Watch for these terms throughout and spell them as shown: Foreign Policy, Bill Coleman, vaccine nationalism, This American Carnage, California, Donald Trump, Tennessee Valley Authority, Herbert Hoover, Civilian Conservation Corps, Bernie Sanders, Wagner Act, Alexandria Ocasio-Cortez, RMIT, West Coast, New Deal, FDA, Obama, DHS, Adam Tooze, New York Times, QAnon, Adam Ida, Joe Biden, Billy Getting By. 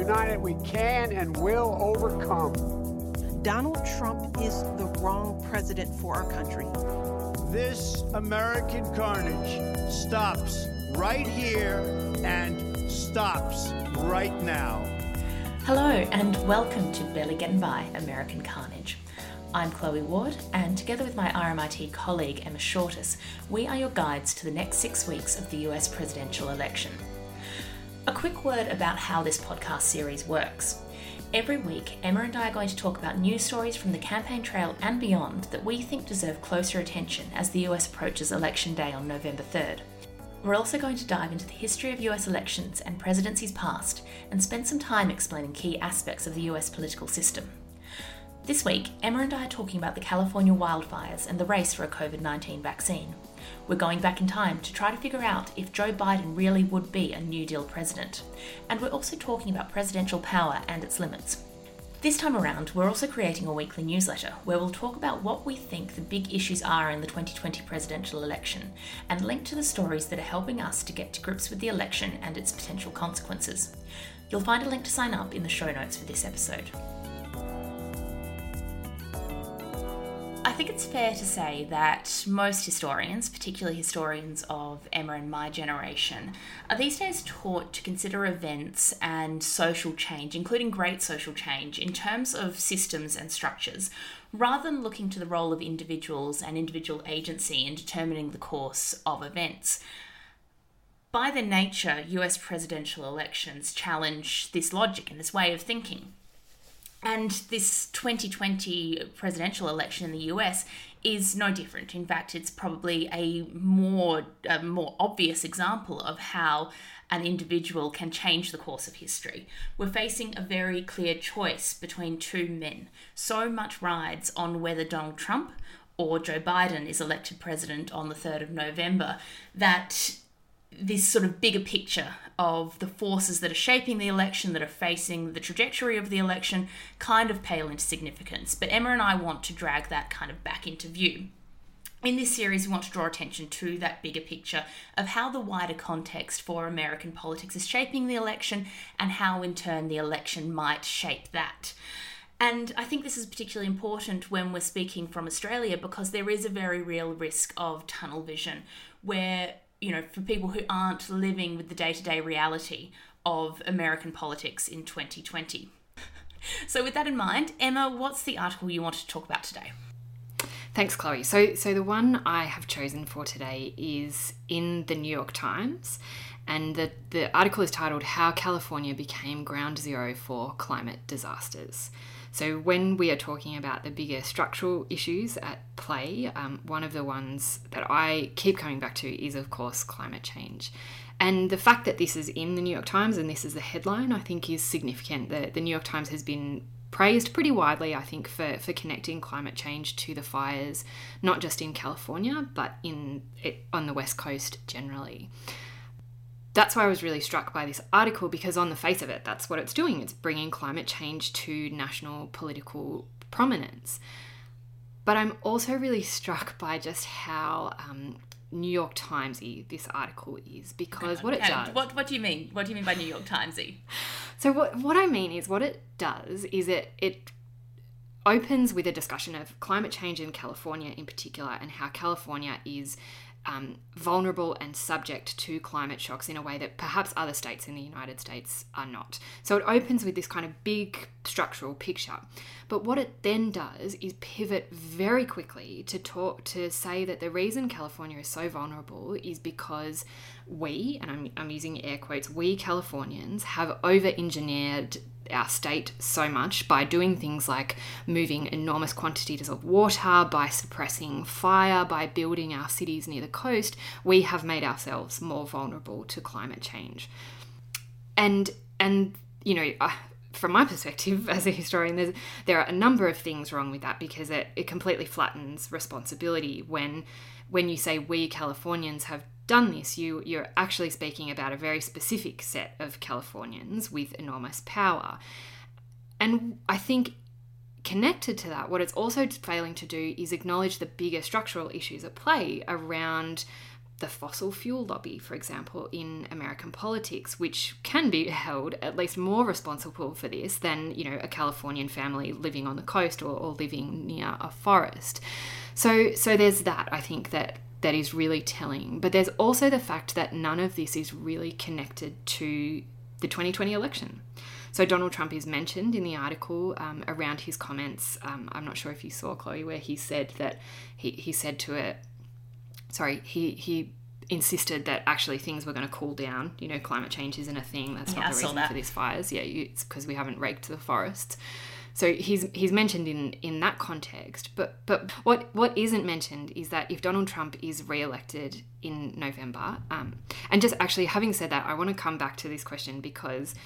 United we can and will overcome. Donald Trump is the wrong president for our country. This American carnage stops right here and stops right now. Hello and welcome to Billy Getting By, American Carnage. I'm Chloe Ward, and together with my RMIT colleague Emma Shortis, we are your guides to the next 6 weeks of the US presidential election. A quick word about how this podcast series works. Every week, Emma and I are going to talk about news stories from the campaign trail and beyond that we think deserve closer attention as the US approaches Election Day on November 3rd. We're also going to dive into the history of US elections and presidencies past, and spend some time explaining key aspects of the US political system. This week, Emma and I are talking about the California wildfires and the race for a COVID-19 vaccine. We're going back in time to try to figure out if Joe Biden really would be a New Deal president. And we're also talking about presidential power and its limits. This time around, we're also creating a weekly newsletter where we'll talk about what we think the big issues are in the 2020 presidential election and link to the stories that are helping us to get to grips with the election and its potential consequences. You'll find a link to sign up in the show notes for this episode. I think it's fair to say that most historians, particularly historians of Emma and my generation, are these days taught to consider events and social change, including great social change, in terms of systems and structures, rather than looking to the role of individuals and individual agency in determining the course of events. By their nature, US presidential elections challenge this logic and this way of thinking. And this 2020 presidential election in the US is no different. In fact, it's probably a more obvious example of how an individual can change the course of history. We're facing a very clear choice between two men. So much rides on whether Donald Trump or Joe Biden is elected president on the 3rd of November that this sort of bigger picture of the forces that are shaping the election, that are facing the trajectory of the election, kind of pale into significance. But Emma and I want to drag that kind of back into view. In this series, we want to draw attention to that bigger picture of how the wider context for American politics is shaping the election and how, in turn, the election might shape that. And I think this is particularly important when we're speaking from Australia because there is a very real risk of tunnel vision where, you know, for people who aren't living with the day-to-day reality of American politics in 2020. So with that in mind, Emma, what's the article you want to talk about today? Thanks, Chloe. So the one I have chosen for today is in the New York Times, and the article is titled How California Became Ground Zero for Climate Disasters. So when we are talking about the bigger structural issues at play, one of the ones that I keep coming back to is, of course, climate change. And the fact that this is in the New York Times and this is the headline, I think, is significant. The New York Times has been praised pretty widely, I think, for connecting climate change to the fires, not just in California, but on the West Coast generally. That's why I was really struck by this article, because on the face of it, that's what it's doing. It's bringing climate change to national political prominence. But I'm also really struck by just how New York Timesy this article is, because what it does... What do you mean? What do you mean by New York Timesy? So what I mean is what it does is it opens with a discussion of climate change in California in particular, and how California is vulnerable and subject to climate shocks in a way that perhaps other states in the United States are not. So it opens with this kind of big structural picture. But what it then does is pivot very quickly to say that the reason California is so vulnerable is because we, and I'm using air quotes, we Californians have over-engineered our state so much by doing things like moving enormous quantities of water, by suppressing fire, by building our cities near the coast. We have made ourselves more vulnerable to climate change. And you know, from my perspective as a historian, there are a number of things wrong with that, because it completely flattens responsibility. When you say we Californians have done this, you're actually speaking about a very specific set of Californians with enormous power. And I think connected to that, what it's also failing to do is acknowledge the bigger structural issues at play around the fossil fuel lobby, for example, in American politics, which can be held at least more responsible for this than, you know, a Californian family living on the coast or living near a forest. So there's that, I think, that is really telling. But there's also the fact that none of this is really connected to the 2020 election. So Donald Trump is mentioned in the article around his comments. I'm not sure if you saw, Chloe, where he said that he insisted that actually things were going to cool down. You know, climate change isn't a thing. That's not the reason for these fires. Yeah, it's because we haven't raked the forests. So he's mentioned in that context. But what isn't mentioned is that if Donald Trump is re-elected in November, and just actually having said that, I want to come back to this question because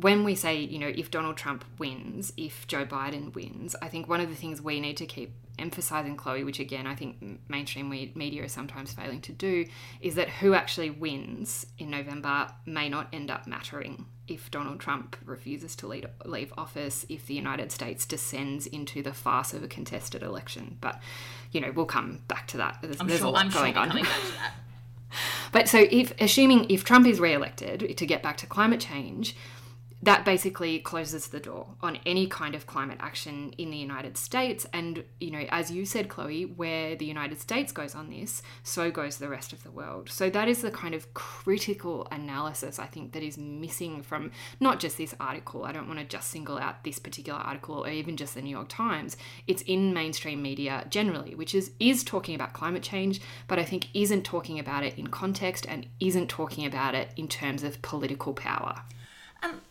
when we say, you know, if Donald Trump wins, if Joe Biden wins, I think one of the things we need to keep emphasizing, Chloe, which again I think mainstream media is sometimes failing to do, is that who actually wins in November may not end up mattering if Donald Trump refuses to leave office, if the United States descends into the farce of a contested election. But, you know, we'll come back to that. There's a lot going on. But so assuming Trump is re-elected, to get back to climate change, that basically closes the door on any kind of climate action in the United States. And, you know, as you said, Chloe, where the United States goes on this, so goes the rest of the world. So that is the kind of critical analysis, I think, that is missing from not just this article. I don't want to just single out this particular article or even just the New York Times. It's in mainstream media generally, which is talking about climate change, but I think isn't talking about it in context and isn't talking about it in terms of political power.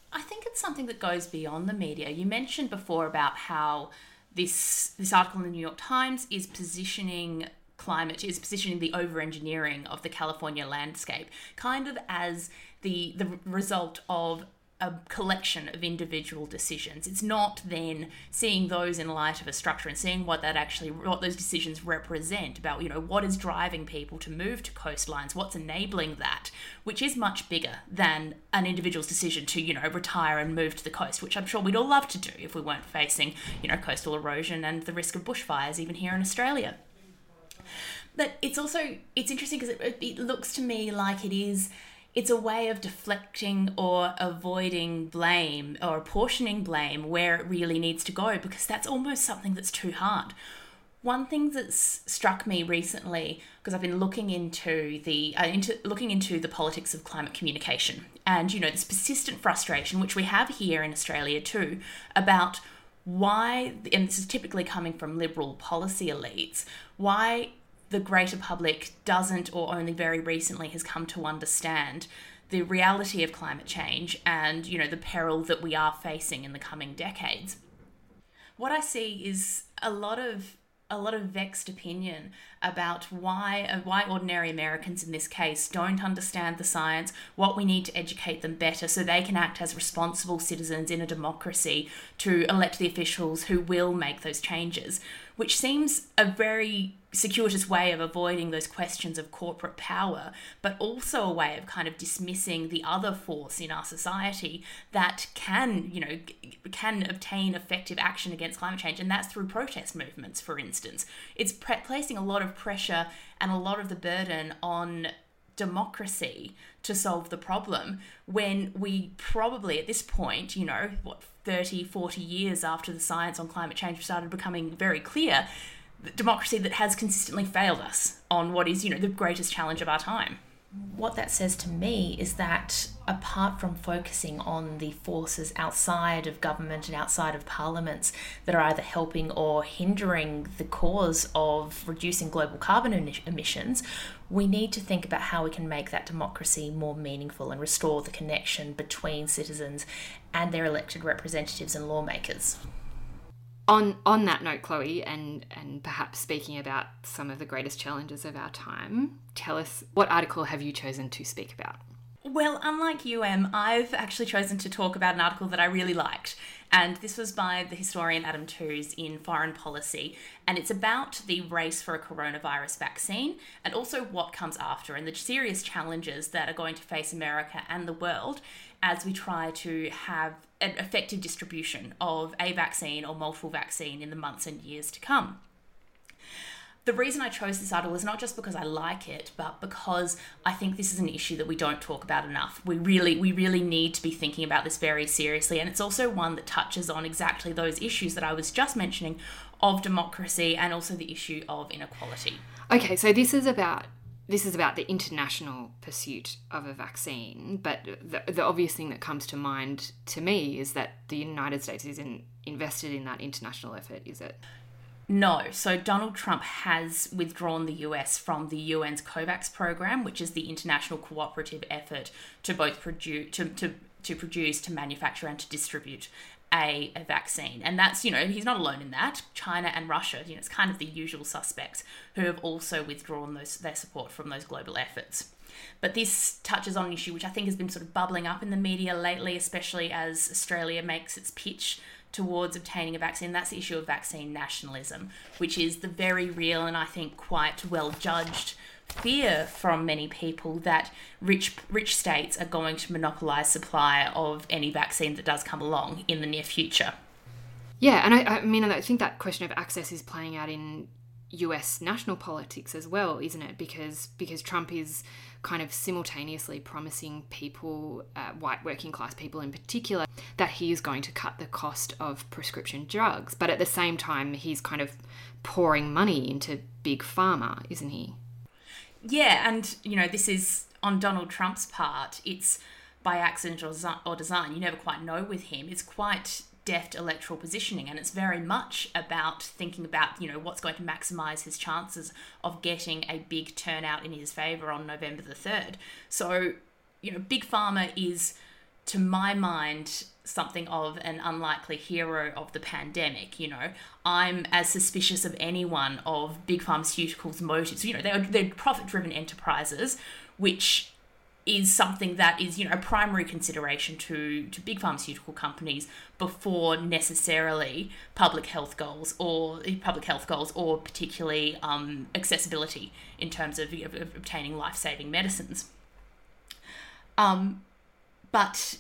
I think it's something that goes beyond the media. You mentioned before about how this article in the New York Times is positioning the over-engineering of the California landscape kind of as the result of a collection of individual decisions. It's not then seeing those in light of a structure and seeing what those decisions represent about, you know, what is driving people to move to coastlines, what's enabling that, which is much bigger than an individual's decision to, you know, retire and move to the coast, which I'm sure we'd all love to do if we weren't facing, you know, coastal erosion and the risk of bushfires even here in Australia. But it's interesting because it looks to me like it's a way of deflecting or avoiding blame or apportioning blame where it really needs to go, because that's almost something that's too hard. One thing that's struck me recently, because I've been looking into the politics of climate communication and, you know, this persistent frustration, which we have here in Australia too, about why, and this is typically coming from liberal policy elites, why the greater public doesn't or only very recently has come to understand the reality of climate change and, you know, the peril that we are facing in the coming decades. What I see is a lot of vexed opinion about why ordinary Americans in this case don't understand the science, what we need to educate them better so they can act as responsible citizens in a democracy to elect the officials who will make those changes, which seems a very circuitous way of avoiding those questions of corporate power, but also a way of kind of dismissing the other force in our society that can obtain effective action against climate change, and that's through protest movements, for instance. It's placing a lot of pressure and a lot of the burden on democracy to solve the problem when we probably at this point, you know, 30, 40 years after the science on climate change started becoming very clear, democracy that has consistently failed us on what is, you know, the greatest challenge of our time. What that says to me is that apart from focusing on the forces outside of government and outside of parliaments that are either helping or hindering the cause of reducing global carbon emissions, we need to think about how we can make that democracy more meaningful and restore the connection between citizens and their elected representatives and lawmakers. On that note, Chloe, and perhaps speaking about some of the greatest challenges of our time, tell us, what article have you chosen to speak about? Well, unlike you, Em, I've actually chosen to talk about an article that I really liked. And this was by the historian Adam Tooze in Foreign Policy. And it's about the race for a coronavirus vaccine and also what comes after and the serious challenges that are going to face America and the world as we try to have an effective distribution of a vaccine or multiple vaccine in the months and years to come. The reason I chose this article is not just because I like it, but because I think this is an issue that we don't talk about enough. We really need to be thinking about this very seriously. And it's also one that touches on exactly those issues that I was just mentioning of democracy and also the issue of inequality. Okay, so this is about the international pursuit of a vaccine. But the obvious thing that comes to mind to me is that the United States isn't invested in that international effort, is it? No. So Donald Trump has withdrawn the US from the UN's COVAX program, which is the international cooperative effort to both produce, to manufacture and to distribute a vaccine. And that's, he's not alone in that. China and Russia, it's kind of the usual suspects who have also withdrawn their support from those global efforts. But this touches on an issue which I think has been sort of bubbling up in the media lately, especially as Australia makes its pitch towards obtaining a vaccine. That's the issue of vaccine nationalism, which is the very real and I think quite well judged fear from many people that rich states are going to monopolise supply of any vaccine that does come along in the near future. Yeah, and I think that question of access is playing out in US national politics as well, isn't it? Because Trump is kind of simultaneously promising people, white working class people in particular, that he is going to cut the cost of prescription drugs. But at the same time, he's kind of pouring money into Big Pharma, isn't he? Yeah, and, this is on Donald Trump's part. It's by accident or design. You never quite know with him. It's quite deft electoral positioning, and it's very much about thinking about what's going to maximise his chances of getting a big turnout in his favour on November the 3rd. So, Big Pharma is, to my mind, something of an unlikely hero of the pandemic. I'm as suspicious of anyone of Big Pharmaceuticals' motives. They're profit-driven enterprises, which is something that is, a primary consideration to big pharmaceutical companies before necessarily public health goals or particularly accessibility in terms of obtaining life-saving medicines. But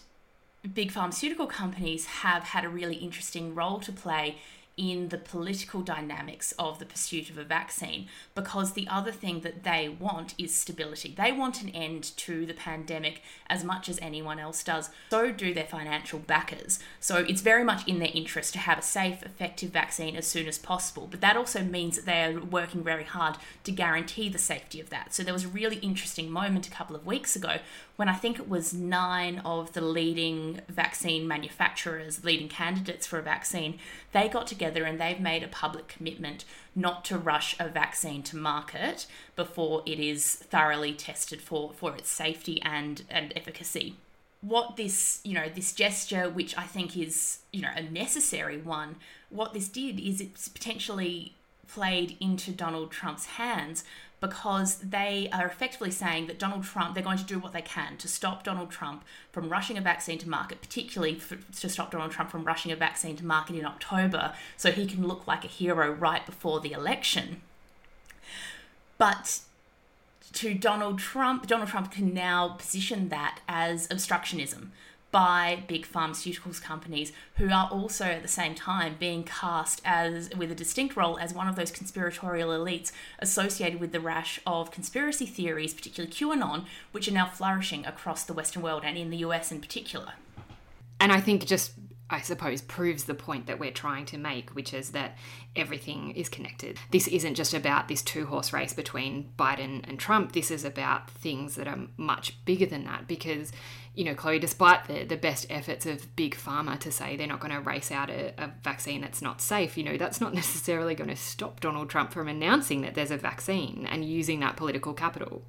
big pharmaceutical companies have had a really interesting role to play in the political dynamics of the pursuit of a vaccine, because the other thing that they want is stability. They want an end to the pandemic as much as anyone else does. So do their financial backers. So it's very much in their interest to have a safe, effective vaccine as soon as possible. But that also means that they are working very hard to guarantee the safety of that. So there was a really interesting moment a couple of weeks ago when I think it was 9 of the leading vaccine manufacturers, leading candidates for a vaccine, they got together and they've made a public commitment not to rush a vaccine to market before it is thoroughly tested for its safety and efficacy. What this, this gesture, which I think is, a necessary one, what this did is it's potentially played into Donald Trump's hands, because they are effectively saying that Donald Trump, they're going to do what they can to stop Donald Trump from rushing a vaccine to market, particularly to stop Donald Trump from rushing a vaccine to market in October, so he can look like a hero right before the election. But to Donald Trump can now position that as obstructionism by big pharmaceuticals companies, who are also at the same time being cast as with a distinct role as one of those conspiratorial elites associated with the rash of conspiracy theories, particularly QAnon, which are now flourishing across the Western world and in the US in particular. And I think just, I suppose, proves the point that we're trying to make, which is that everything is connected. This isn't just about this two-horse race between Biden and Trump. This is about things that are much bigger than that, because, Chloe, despite the best efforts of Big Pharma to say they're not going to race out a vaccine that's not safe, that's not necessarily going to stop Donald Trump from announcing that there's a vaccine and using that political capital.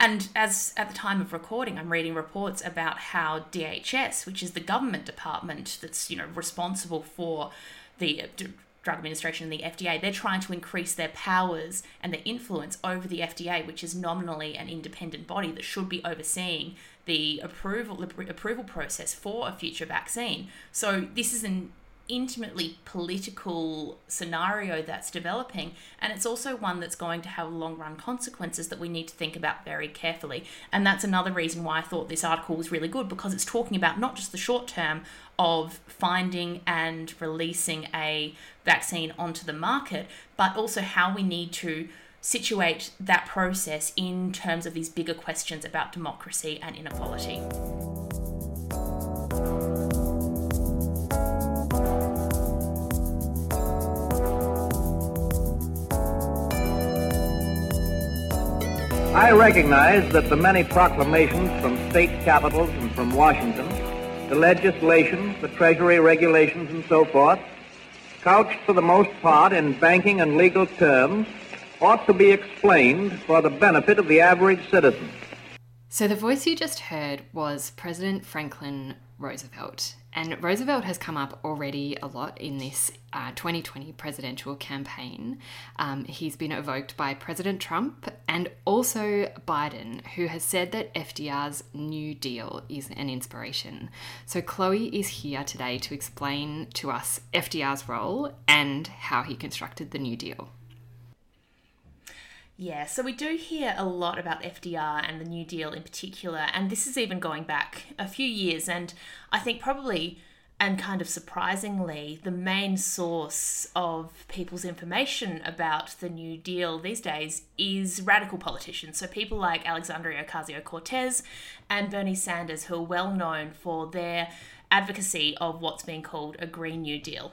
And as at the time of recording, I'm reading reports about how DHS, which is the government department that's, responsible for the Drug Administration and the FDA, they're trying to increase their powers and their influence over the FDA, which is nominally an independent body that should be overseeing the approval process for a future vaccine. So this is an intimately political scenario that's developing, and it's also one that's going to have long-run consequences that we need to think about very carefully. And that's another reason why I thought this article was really good, because it's talking about not just the short term of finding and releasing a vaccine onto the market, but also how we need to situate that process in terms of these bigger questions about democracy and inequality. I recognize that the many proclamations from state capitals and from Washington, the legislation, the Treasury regulations and so forth, couched for the most part in banking and legal terms, ought to be explained for the benefit of the average citizen. So the voice you just heard was President Franklin Roosevelt. And Roosevelt has come up already a lot in this 2020 presidential campaign. He's been evoked by President Trump and also Biden, who has said that FDR's New Deal is an inspiration. So Chloe is here today to explain to us FDR's role and how he constructed the New Deal. Yeah, so we do hear a lot about FDR and the New Deal in particular, and this is even going back a few years, and I think probably, and kind of surprisingly, the main source of people's information about the New Deal these days is radical politicians. So people like Alexandria Ocasio-Cortez and Bernie Sanders, who are well known for their advocacy of what's being called a Green New Deal.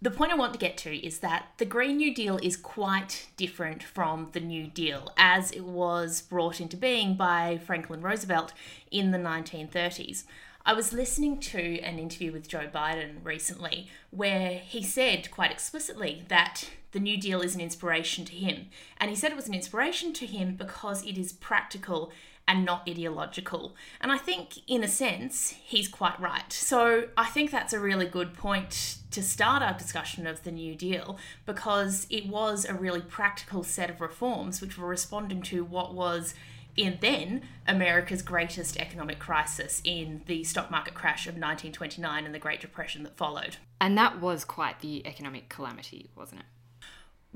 The point I want to get to is that the Green New Deal is quite different from the New Deal as it was brought into being by Franklin Roosevelt in the 1930s. I was listening to an interview with Joe Biden recently where he said quite explicitly that the New Deal is an inspiration to him. And he said it was an inspiration to him because it is practical and not ideological. And I think, in a sense, he's quite right. So I think that's a really good point to start our discussion of the New Deal, because it was a really practical set of reforms which were responding to what was, in then, America's greatest economic crisis in the stock market crash of 1929 and the Great Depression that followed. And that was quite the economic calamity, wasn't it?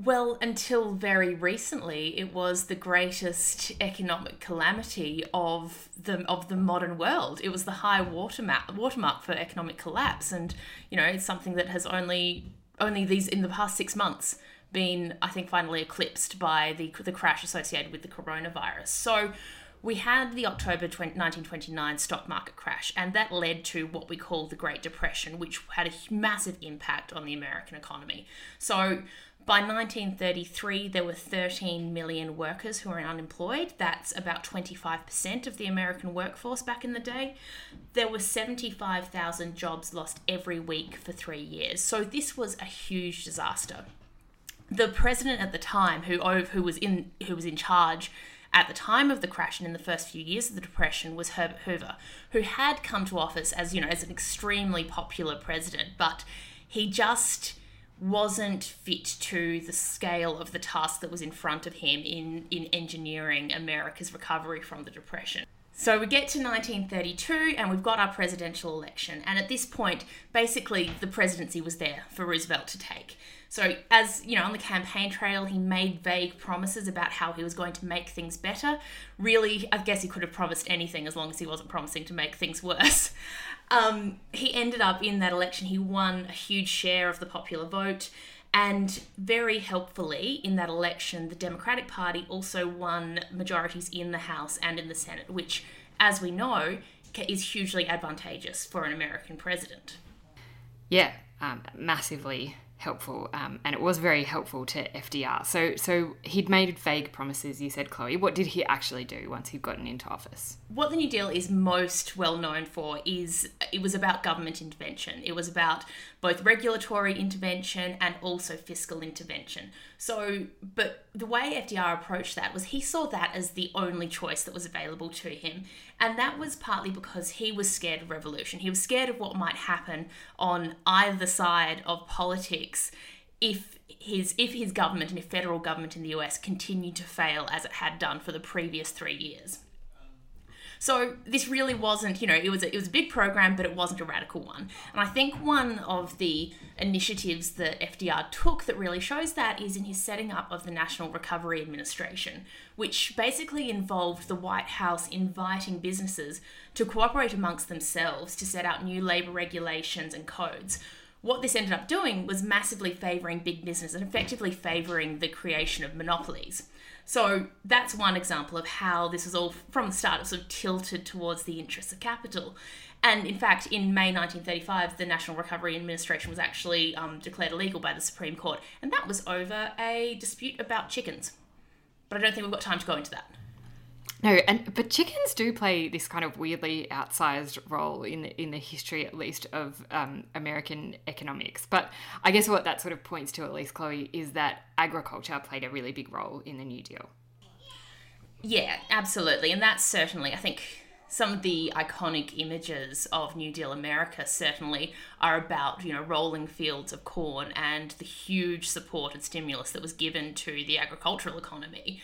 Well, until very recently, it was the greatest economic calamity of the modern world. It was the high watermark for economic collapse, and you know, it's something that has only these in the past 6 months been, I think, finally eclipsed by the crash associated with the coronavirus. So we had the October 1929 stock market crash, and that led to what we call the Great Depression, which had a massive impact on the American economy. So by 1933, there were 13 million workers who were unemployed. That's about 25% of the American workforce back in the day. There were 75,000 jobs lost every week for 3 years. So this was a huge disaster. The president at the time, who was in charge at the time of the crash and in the first few years of the Depression, was Herbert Hoover, who had come to office as, you know, as an extremely popular president, but he just wasn't fit to the scale of the task that was in front of him in engineering America's recovery from the Depression. So we get to 1932 and we've got our presidential election. And at this point, basically the presidency was there for Roosevelt to take. So as, you know, on the campaign trail, he made vague promises about how he was going to make things better. Really, I guess he could have promised anything as long as he wasn't promising to make things worse. He ended up in that election, he won a huge share of the popular vote. And very helpfully in that election, the Democratic Party also won majorities in the House and in the Senate, which, as we know, is hugely advantageous for an American president. Yeah, massively helpful. And it was very helpful to FDR. So he'd made vague promises, you said, Chloe. What did he actually do once he'd gotten into office? What the New Deal is most well known for is it was about government intervention. It was about both regulatory intervention and also fiscal intervention. So, but the way FDR approached that was he saw that as the only choice that was available to him. And that was partly because he was scared of revolution. He was scared of what might happen on either side of politics if his government and if federal government in the US continued to fail as it had done for the previous 3 years. So this really wasn't, you know, it was a big program, but it wasn't a radical one. And I think one of the initiatives that FDR took that really shows that is in his setting up of the National Recovery Administration, which basically involved the White House inviting businesses to cooperate amongst themselves to set out new labor regulations and codes. What this ended up doing was massively favouring big business and effectively favouring the creation of monopolies. So that's one example of how this was all from the start sort of tilted towards the interests of capital. And in fact, in May 1935, the National Recovery Administration was actually declared illegal by the Supreme Court. And that was over a dispute about chickens. But I don't think we've got time to go into that. No, but chickens do play this kind of weirdly outsized role in the history, at least, of American economics. But I guess what that sort of points to, at least, Chloe, is that agriculture played a really big role in the New Deal. Yeah, absolutely. And that's certainly, I think, some of the iconic images of New Deal America certainly are about, you know, rolling fields of corn and the huge support and stimulus that was given to the agricultural economy.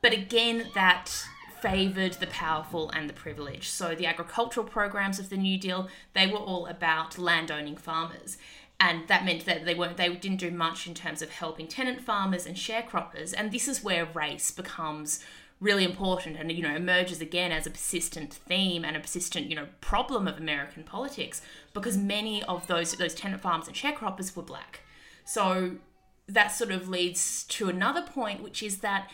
But again, that favoured the powerful and the privileged. So the agricultural programs of the New Deal, they were all about landowning farmers. And that meant that they didn't do much in terms of helping tenant farmers and sharecroppers. And this is where race becomes really important and, you know, emerges again as a persistent theme and a persistent, you know, problem of American politics, because many of those tenant farmers and sharecroppers were black. So that sort of leads to another point, which is that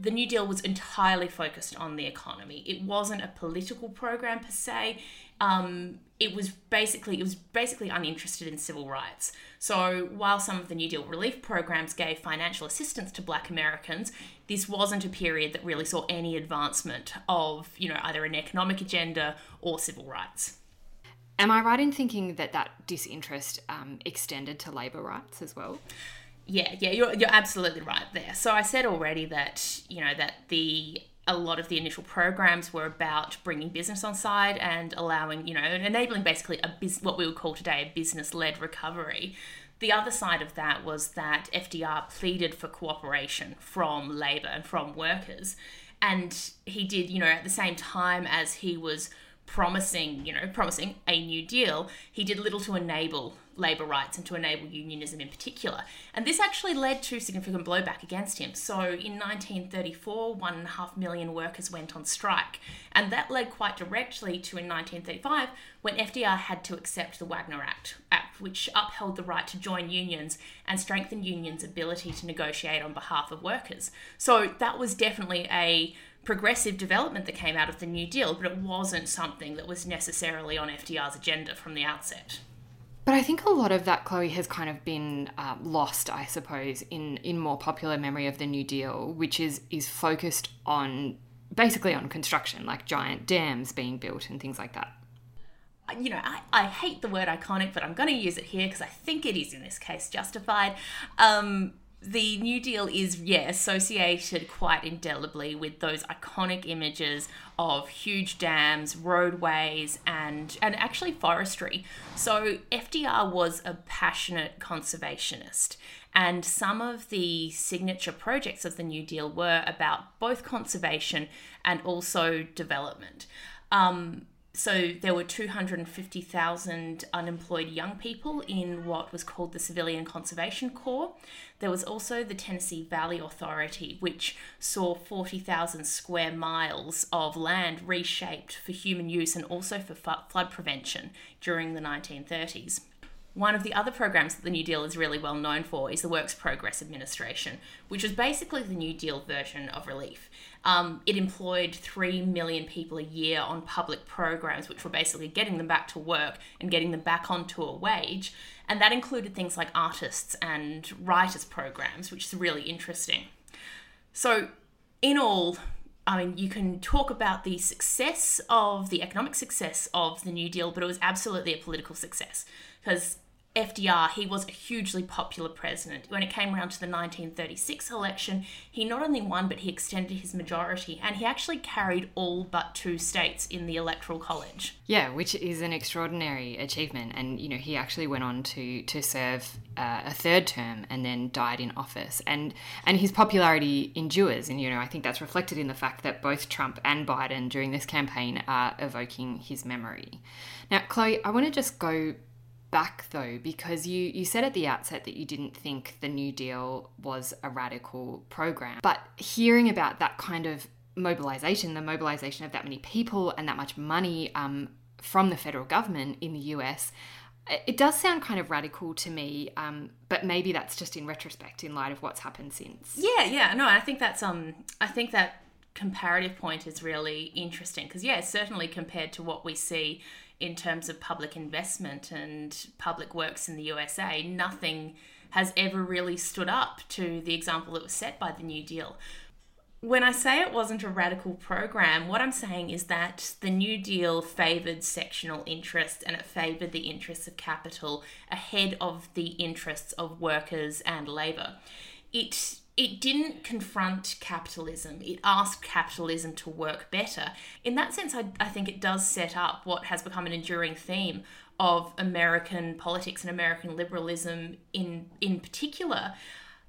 the New Deal was entirely focused on the economy. It wasn't a political program per se. It was basically uninterested in civil rights. So while some of the New Deal relief programs gave financial assistance to Black Americans, this wasn't a period that really saw any advancement of, you know, either an economic agenda or civil rights. Am I right in thinking that disinterest extended to labour rights as well? Yeah, you're absolutely right there. So I said already that, you know, that a lot of the initial programs were about bringing business on side and allowing, you know, and enabling basically what we would call today a business-led recovery. The other side of that was that FDR pleaded for cooperation from labour and from workers. And he did, you know, at the same time as he was promising a New Deal, he did little to enable labour rights and to enable unionism in particular. And this actually led to significant blowback against him. So in 1934, 1.5 million workers went on strike. And that led quite directly to, in 1935, when FDR had to accept the Wagner Act, which upheld the right to join unions and strengthened unions' ability to negotiate on behalf of workers. So that was definitely a progressive development that came out of the New Deal, but it wasn't something that was necessarily on FDR's agenda from the outset. But I think a lot of that, Chloe, has kind of been lost, I suppose, in more popular memory of the New Deal, which is focused on basically on construction, like giant dams being built and things like that. You know, I hate the word iconic, but I'm going to use it here because I think it is, in this case, justified. The New Deal is, associated quite indelibly with those iconic images of huge dams, roadways, and actually forestry. So FDR was a passionate conservationist, and some of the signature projects of the New Deal were about both conservation and also development. So there were 250,000 unemployed young people in what was called the Civilian Conservation Corps. There was also the Tennessee Valley Authority, which saw 40,000 square miles of land reshaped for human use and also for flood prevention during the 1930s. One of the other programs that the New Deal is really well known for is the Works Progress Administration, which was basically the New Deal version of relief. It employed 3 million people a year on public programs, which were basically getting them back to work and getting them back onto a wage. And that included things like artists and writers programs, which is really interesting. So in all, I mean, you can talk about the economic success of the New Deal, but it was absolutely a political success because FDR, he was a hugely popular president. When it came around to the 1936 election, he not only won, but he extended his majority, and he actually carried all but 2 states in the Electoral College. Yeah, which is an extraordinary achievement. And, you know, he actually went on to serve a 3rd term and then died in office. And his popularity endures. And, you know, I think that's reflected in the fact that both Trump and Biden during this campaign are evoking his memory. Now, Chloe, I want to just go back though, because you said at the outset that you didn't think the New Deal was a radical program, but hearing about that kind of mobilization, the mobilization of that many people and that much money from the federal government in the US, it does sound kind of radical to me, but maybe that's just in retrospect in light of what's happened since. Yeah, no, I think that's I think that comparative point is really interesting because, yeah, certainly compared to what we see in terms of public investment and public works in the USA, nothing has ever really stood up to the example that was set by the New Deal. When I say it wasn't a radical program, what I'm saying is that the New Deal favoured sectional interests and it favoured the interests of capital ahead of the interests of workers and labour. It didn't confront capitalism. It asked capitalism to work better. In that sense, I think it does set up what has become an enduring theme of American politics and American liberalism in particular.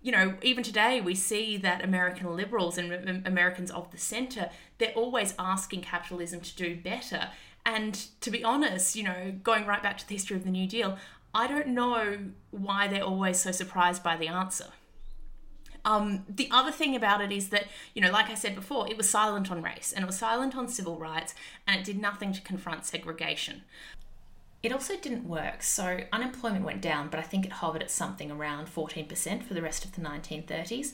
You know, even today we see that American liberals and Americans of the centre, they're always asking capitalism to do better. And to be honest, you know, going right back to the history of the New Deal, I don't know why they're always so surprised by the answer. The other thing about it is that, you know, like I said before, it was silent on race and it was silent on civil rights and it did nothing to confront segregation. It also didn't work. So unemployment went down, but I think it hovered at something around 14% for the rest of the 1930s.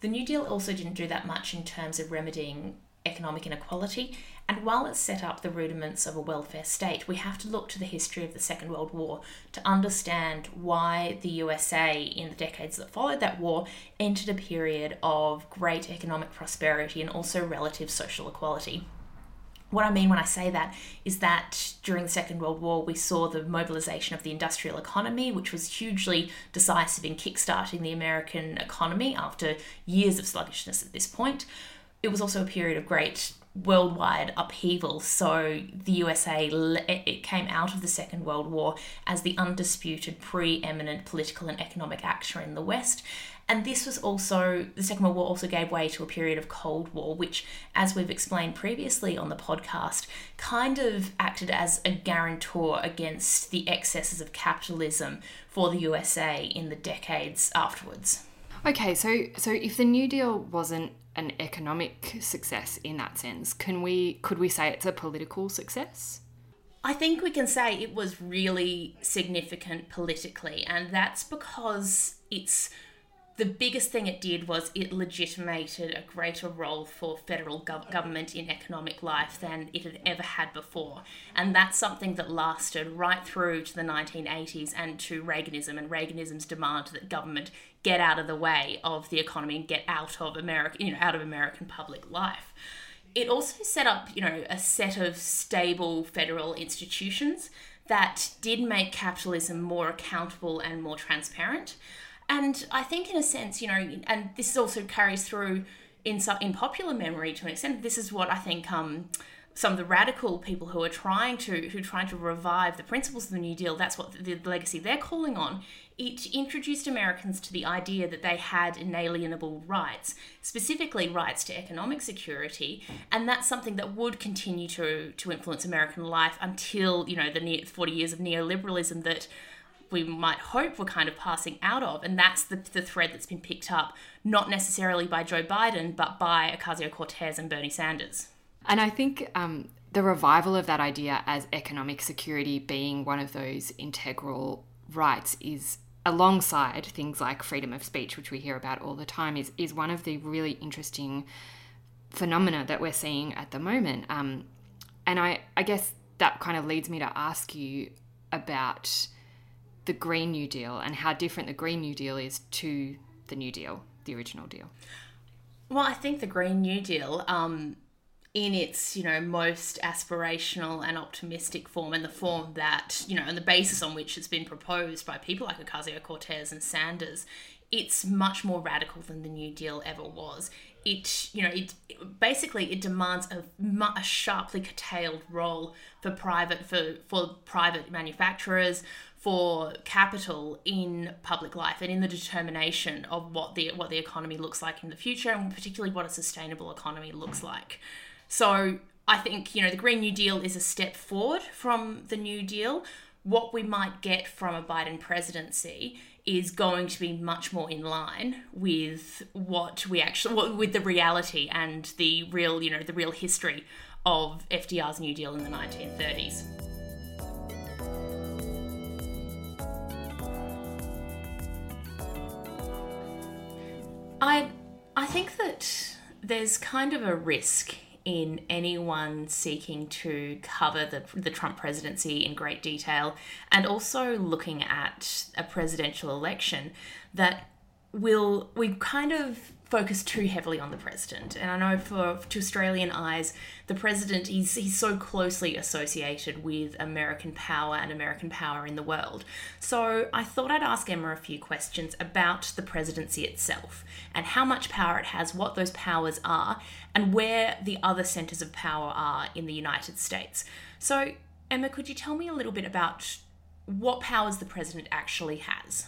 The New Deal also didn't do that much in terms of remedying economic inequality. And while it set up the rudiments of a welfare state, we have to look to the history of the Second World War to understand why the USA in the decades that followed that war entered a period of great economic prosperity and also relative social equality. What I mean when I say that is that during the Second World War, we saw the mobilisation of the industrial economy, which was hugely decisive in kickstarting the American economy after years of sluggishness at this point. It was also a period of great worldwide upheaval. So the USA, it came out of the Second World War as the undisputed preeminent political and economic actor in the West. And this was also, the Second World War also gave way to a period of Cold War, which, as we've explained previously on the podcast, kind of acted as a guarantor against the excesses of capitalism for the USA in the decades afterwards. Okay, so if the New Deal wasn't an economic success in that sense, could we say it's a political success? I think we can say it was really significant politically, and that's because it's the biggest thing it did was it legitimated a greater role for federal government in economic life than it had ever had before. And that's something that lasted right through to the 1980s and to Reaganism and Reaganism's demand that government get out of the way of the economy and get out of America, you know, out of American public life. It also set up, you know, a set of stable federal institutions that did make capitalism more accountable and more transparent. And I think in a sense, you know, and this also carries through in popular memory to an extent, this is what I think some of the radical people who are trying to revive the principles of the New Deal, that's what the legacy they're calling on. It introduced Americans to the idea that they had inalienable rights, specifically rights to economic security, and that's something that would continue to influence American life until, you know, the 40 years of neoliberalism that we might hope we're kind of passing out of. And that's the thread that's been picked up, not necessarily by Joe Biden, but by Ocasio-Cortez and Bernie Sanders. And I think the revival of that idea as economic security being one of those integral rights is, alongside things like freedom of speech, which we hear about all the time, is one of the really interesting phenomena that we're seeing at the moment. And I guess that kind of leads me to ask you about the Green New Deal and how different the Green New Deal is to the New Deal, the original deal. Well, I think the Green New Deal, in its, you know, most aspirational and optimistic form, and the form that, you know, and the basis on which it's been proposed by people like Ocasio-Cortez and Sanders, it's much more radical than the New Deal ever was. It, you know, it basically, it demands a sharply curtailed role for private manufacturers, for capital in public life, and in the determination of what the economy looks like in the future, and particularly what a sustainable economy looks like. So I think, you know, the Green New Deal is a step forward from the New Deal. What we might get from a Biden presidency is going to be much more in line with with the reality and the real history of FDR's New Deal in the 1930s. I think that there's kind of a risk in anyone seeking to cover the Trump presidency in great detail, and also looking at a presidential election, that we kind of focus too heavily on the president. And I know to Australian eyes, the president, he's so closely associated with American power and American power in the world. So I thought I'd ask Emma a few questions about the presidency itself, and how much power it has, what those powers are, and where the other centres of power are in the United States. So Emma, could you tell me a little bit about what powers the president actually has?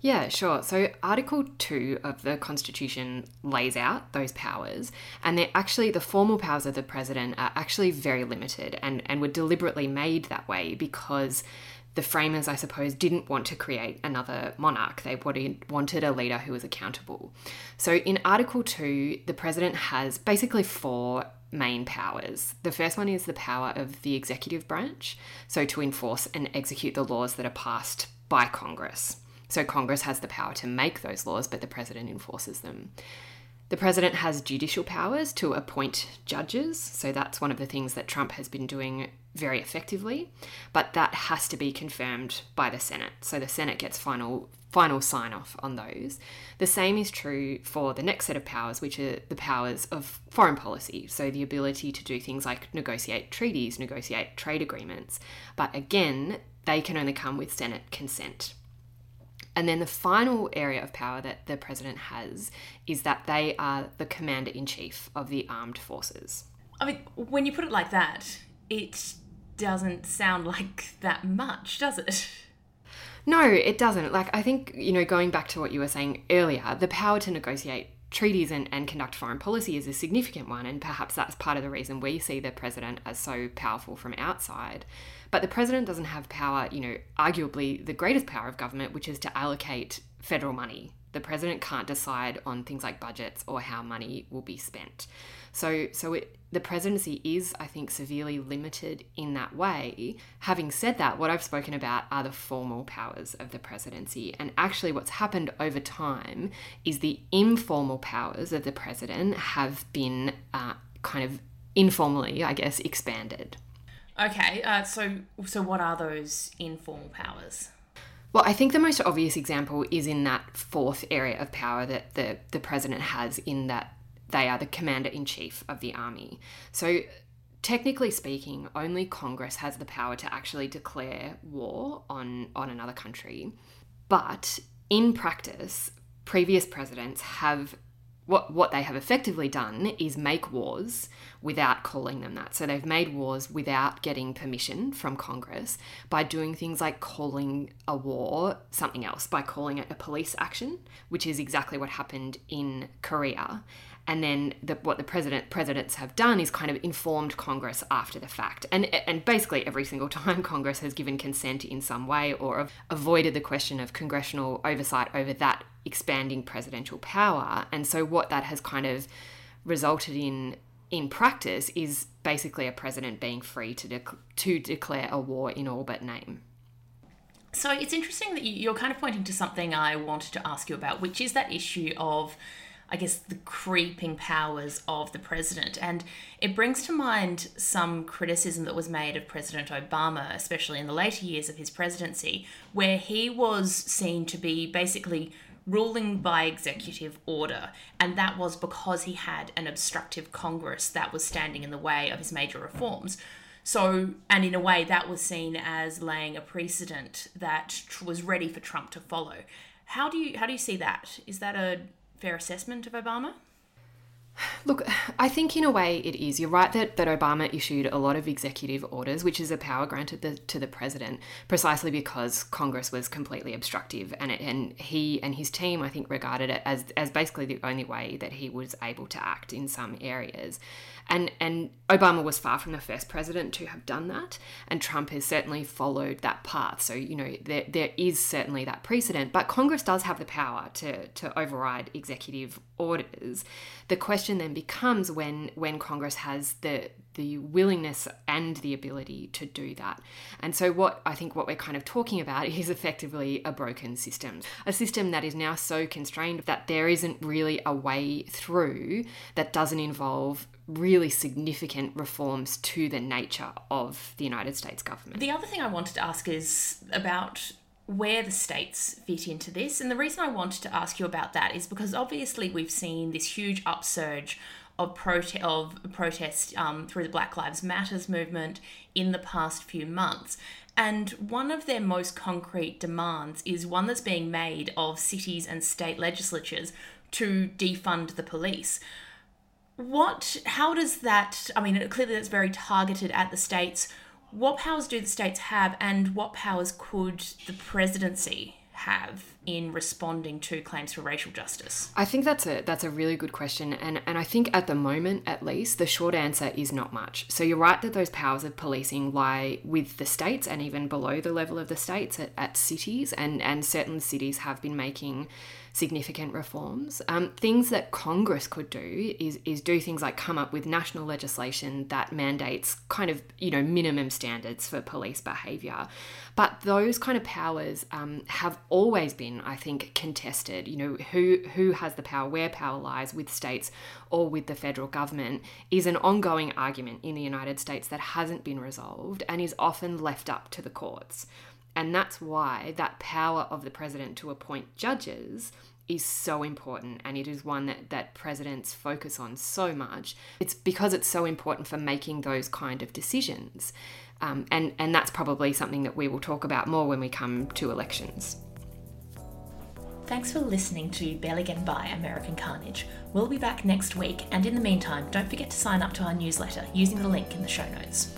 Yeah, sure. So Article 2 of the Constitution lays out those powers, and they're actually, the formal powers of the president are actually very limited, and were deliberately made that way because the framers, I suppose, didn't want to create another monarch. They wanted a leader who was accountable. So in Article 2, the president has basically four main powers. The first one is the power of the executive branch, so to enforce and execute the laws that are passed by Congress. So Congress has the power to make those laws, but the president enforces them. The president has judicial powers to appoint judges. So that's one of the things that Trump has been doing very effectively, but that has to be confirmed by the Senate. So the Senate gets final sign-off on those. The same is true for the next set of powers, which are the powers of foreign policy. So the ability to do things like negotiate treaties, negotiate trade agreements. But again, they can only come with Senate consent. And then the final area of power that the president has is that they are the commander-in-chief of the armed forces. I mean, when you put it like that, it doesn't sound like that much, does it? No, it doesn't. Like, I think, you know, going back to what you were saying earlier, the power to negotiate treaties and conduct foreign policy is a significant one, and perhaps that's part of the reason we see the president as so powerful from outside. But the president doesn't have power, you know, arguably the greatest power of government, which is to allocate federal money. The president can't decide on things like budgets or how money will be spent. So the presidency is, I think, severely limited in that way. Having said that, what I've spoken about are the formal powers of the presidency. And actually what's happened over time is the informal powers of the president have been kind of informally, I guess, expanded. Okay, so what are those informal powers? Well, I think the most obvious example is in that fourth area of power that the president has, in that they are the commander-in-chief of the army. So technically speaking, only Congress has the power to actually declare war on another country. But in practice, previous presidents have... What they have effectively done is make wars without calling them that. So they've made wars without getting permission from Congress by doing things like calling a war something else, by calling it a police action, which is exactly what happened in Korea. And then what the presidents have done is kind of informed Congress after the fact. And basically every single time Congress has given consent in some way or avoided the question of congressional oversight over that expanding presidential power. And so what that has kind of resulted in practice is basically a president being free to declare a war in all but name. So it's interesting that you're kind of pointing to something I wanted to ask you about, which is that issue of, I guess, the creeping powers of the president. And it brings to mind some criticism that was made of President Obama, especially in the later years of his presidency, where he was seen to be basically ruling by executive order, and that was because he had an obstructive Congress that was standing in the way of his major reforms. So, and in a way, that was seen as laying a precedent that was ready for Trump to follow. How do you see that? Is that a fair assessment of Obama? Look, I think in a way it is. You're right that Obama issued a lot of executive orders, which is a power granted to the president, precisely because Congress was completely obstructive, and he and his team, I think, regarded it as basically the only way that he was able to act in some areas. And Obama was far from the first president to have done that, and Trump has certainly followed that path. So, you know, there is certainly that precedent, but Congress does have the power to override executive orders. The question then becomes when Congress has the willingness and the ability to do that. And so what we're kind of talking about is effectively a broken system, a system that is now so constrained that there isn't really a way through that doesn't involve really significant reforms to the nature of the United States government. The other thing I wanted to ask is about where the states fit into this. And the reason I wanted to ask you about that is because obviously we've seen this huge upsurge of protest through the Black Lives Matters movement in the past few months. And one of their most concrete demands is one that's being made of cities and state legislatures to defund the police. How does that, I mean, clearly that's very targeted at the states. What powers do the states have, and what powers could the presidency have in responding to claims for racial justice? I think that's a really good question. And I think at the moment, at least, the short answer is not much. So you're right that those powers of policing lie with the states and even below the level of the states at cities. And certain cities have been making significant reforms. Things that Congress could do is do things like come up with national legislation that mandates kind of, you know, minimum standards for police behaviour. But those kind of powers have always been, I think, contested. You know, who has the power, where power lies with states or with the federal government is an ongoing argument in the United States that hasn't been resolved and is often left up to the courts. And that's why that power of the president to appoint judges is so important, and it is one that presidents focus on so much. It's because it's so important for making those kind of decisions. And that's probably something that we will talk about more when we come to elections. Thanks for listening to Barely Getting By, American Carnage. We'll be back next week, and in the meantime, don't forget to sign up to our newsletter using the link in the show notes.